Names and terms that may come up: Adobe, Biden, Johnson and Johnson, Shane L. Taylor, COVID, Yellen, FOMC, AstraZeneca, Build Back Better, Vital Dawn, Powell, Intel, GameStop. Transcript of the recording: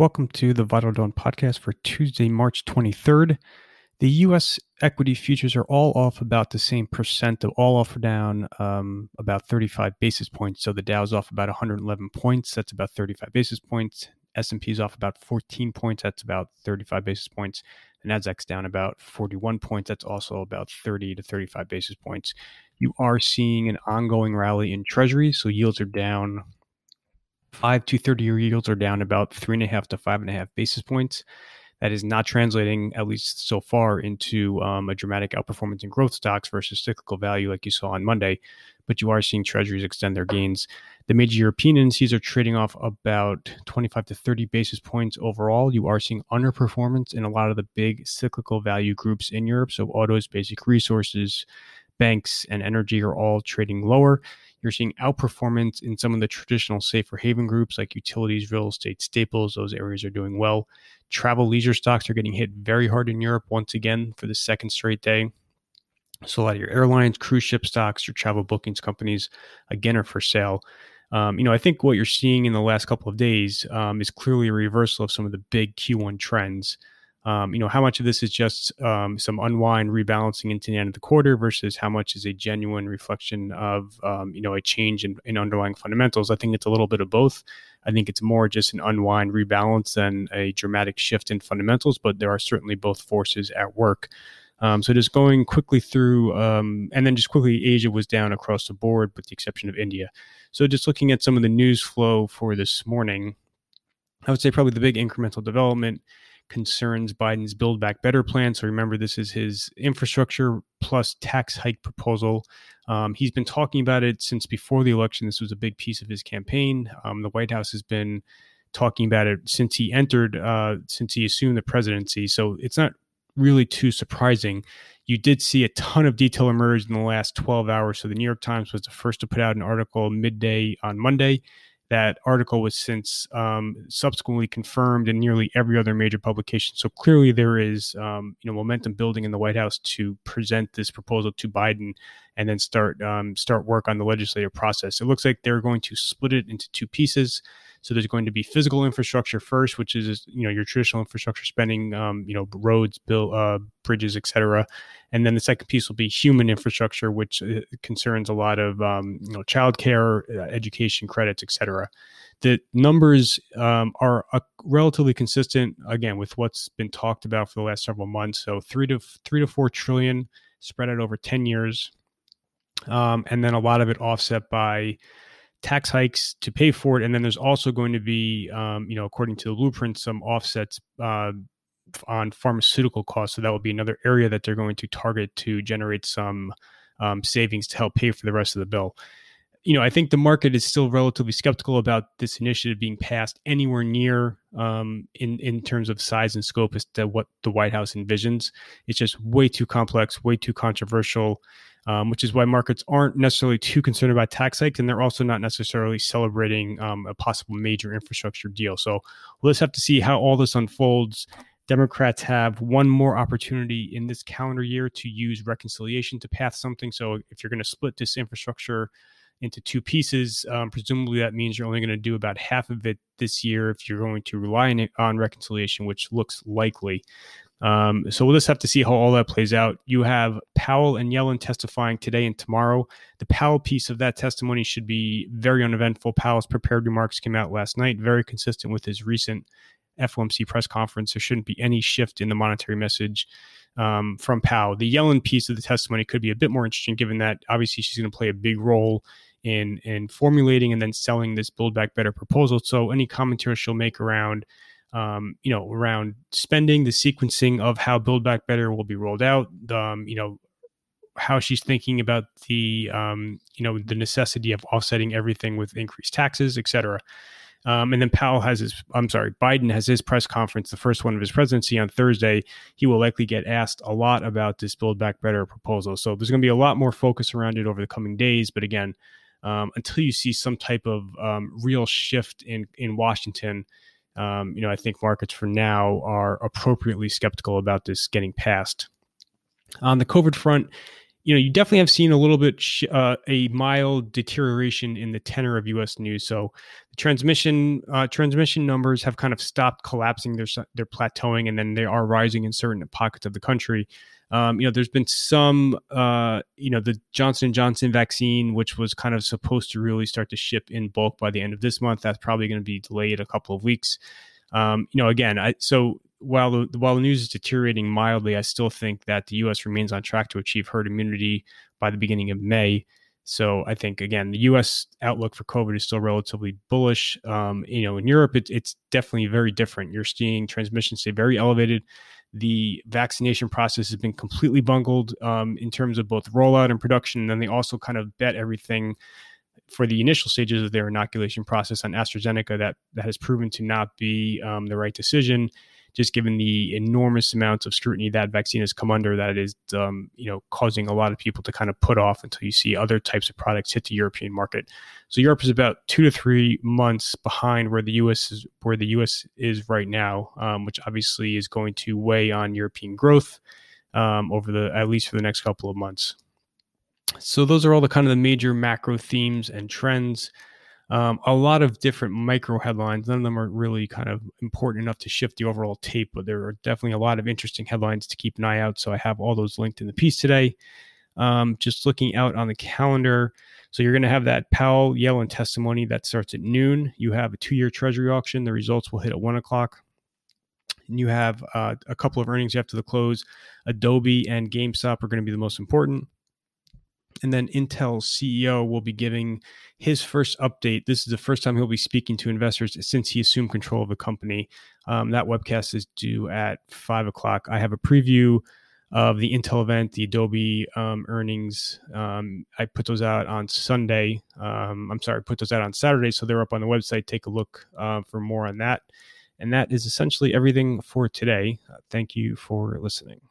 Welcome to the Vital Dawn podcast for Tuesday, March 23rd. The U.S. equity futures are all off about the same percent, all off or down about 35 basis points. So the Dow's off about 111 points. That's about 35 basis points. S&P's off about 14 points. That's about 35 basis points. And Nasdaq's down about 41 points. That's also about 30 to 35 basis points. You are seeing an ongoing rally in Treasuries, so yields are down. 5 to 30-year yields are down about 3.5 to 5.5 basis points. That is not translating, at least so far, into a dramatic outperformance in growth stocks versus cyclical value like you saw on Monday, but you are seeing Treasuries extend their gains. The major European indices are trading off about 25 to 30 basis points overall. You are seeing underperformance in a lot of the big cyclical value groups in Europe, so autos, basic resources, banks, and energy are all trading lower. You're seeing outperformance in some of the traditional safer haven groups like utilities, real estate, staples. Those areas are doing well. Travel leisure stocks are getting hit very hard in Europe once again for the second straight day. So a lot of your airlines, cruise ship stocks, your travel bookings companies, again, are for sale. I think what you're seeing in the last couple of days is clearly a reversal of some of the big Q1 trends. How much of this is just some unwind rebalancing into the end of the quarter versus how much is a genuine reflection of, a change in underlying fundamentals? I think it's a little bit of both. I think it's more just an unwind rebalance than a dramatic shift in fundamentals, but there are certainly both forces at work. So just going quickly through, and then just quickly, Asia was down across the board with the exception of India. So just looking at some of the news flow for this morning, I would say probably the big incremental development concerns Biden's Build Back Better plan. So remember, this is his infrastructure plus tax hike proposal. He's been talking about it since before the election. This was a big piece of his campaign. The White House has been talking about it since he assumed the presidency. So it's not really too surprising. You did see a ton of detail emerge in the last 12 hours. So the New York Times was the first to put out an article midday on Monday. That article was since subsequently confirmed in nearly every other major publication. So clearly there is momentum building in the White House to present this proposal to Biden and then start work on the legislative process. It looks like they're going to split it into two pieces. So there's going to be physical infrastructure first, which is your traditional infrastructure spending, roads, bridges, etc. And then the second piece will be human infrastructure, which concerns a lot of childcare, education credits, etc. The numbers are relatively consistent again with what's been talked about for the last several months. So $3 to $4 trillion spread out over 10 years, and then a lot of it offset by tax hikes to pay for it. And then there's also going to be, according to the blueprint, some offsets on pharmaceutical costs. So that will be another area that they're going to target to generate some savings to help pay for the rest of the bill. I think the market is still relatively skeptical about this initiative being passed anywhere near in terms of size and scope as to what the White House envisions. It's just way too complex, way too controversial, which is why markets aren't necessarily too concerned about tax hikes, and they're also not necessarily celebrating a possible major infrastructure deal. So we'll just have to see how all this unfolds. Democrats have one more opportunity in this calendar year to use reconciliation to pass something. So if you're going to split this infrastructure into two pieces, presumably that means you're only going to do about half of it this year if you're going to rely on reconciliation, which looks likely. So we'll just have to see how all that plays out. You have Powell and Yellen testifying today and tomorrow. The Powell piece of that testimony should be very uneventful. Powell's prepared remarks came out last night, very consistent with his recent FOMC press conference. There shouldn't be any shift in the monetary message from Powell. The Yellen piece of the testimony could be a bit more interesting, given that obviously she's going to play a big role in formulating and then selling this Build Back Better proposal. So any commentary she'll make around spending, the sequencing of how Build Back Better will be rolled out, how she's thinking about the necessity of offsetting everything with increased taxes, et cetera. And then Biden has his press conference, the first one of his presidency on Thursday. He will likely get asked a lot about this Build Back Better proposal. So there's going to be a lot more focus around it over the coming days. But again, until you see some type of real shift in Washington, I think markets for now are appropriately skeptical about this getting passed. On the COVID front, you know, you definitely have seen a little bit a mild deterioration in the tenor of U.S. news. So the transmission numbers have kind of stopped collapsing. They're plateauing, and then they are rising in certain pockets of the country. You know, there's been some, you know, the Johnson and Johnson vaccine, which was kind of supposed to really start to ship in bulk by the end of this month. That's probably going to be delayed a couple of weeks. You know, again, while the news is deteriorating mildly, I still think that the U.S. remains on track to achieve herd immunity by the beginning of May. So I think, again, the U.S. outlook for COVID is still relatively bullish. You know, in Europe, it's definitely very different. You're seeing transmission stay very elevated. The vaccination process has been completely bungled in terms of both rollout and production. And then they also kind of bet everything for the initial stages of their inoculation process on AstraZeneca. That has proven to not be the right decision, just given the enormous amounts of scrutiny that vaccine has come under, that is, you know, causing a lot of people to kind of put off until you see other types of products hit the European market. So Europe is about 2 to 3 months behind where the U.S. is right now, which obviously is going to weigh on European growth over the, at least for the next couple of months. So those are all the kind of the major macro themes and trends. A lot of different micro headlines. None of them are really kind of important enough to shift the overall tape, but there are definitely a lot of interesting headlines to keep an eye out. So I have all those linked in the piece today. Just looking out on the calendar. So you're going to have that Powell Yellen testimony that starts at noon. You have a 2-year treasury auction. The results will hit at 1 o'clock. And you have a couple of earnings after the close. Adobe and GameStop are going to be the most important. And then Intel's CEO will be giving his first update. This is the first time he'll be speaking to investors since he assumed control of the company. That webcast is due at 5 o'clock. I have a preview of the Intel event, the Adobe earnings. I put those out on Sunday. Put those out on Saturday. So they're up on the website. Take a look for more on that. And that is essentially everything for today. Thank you for listening.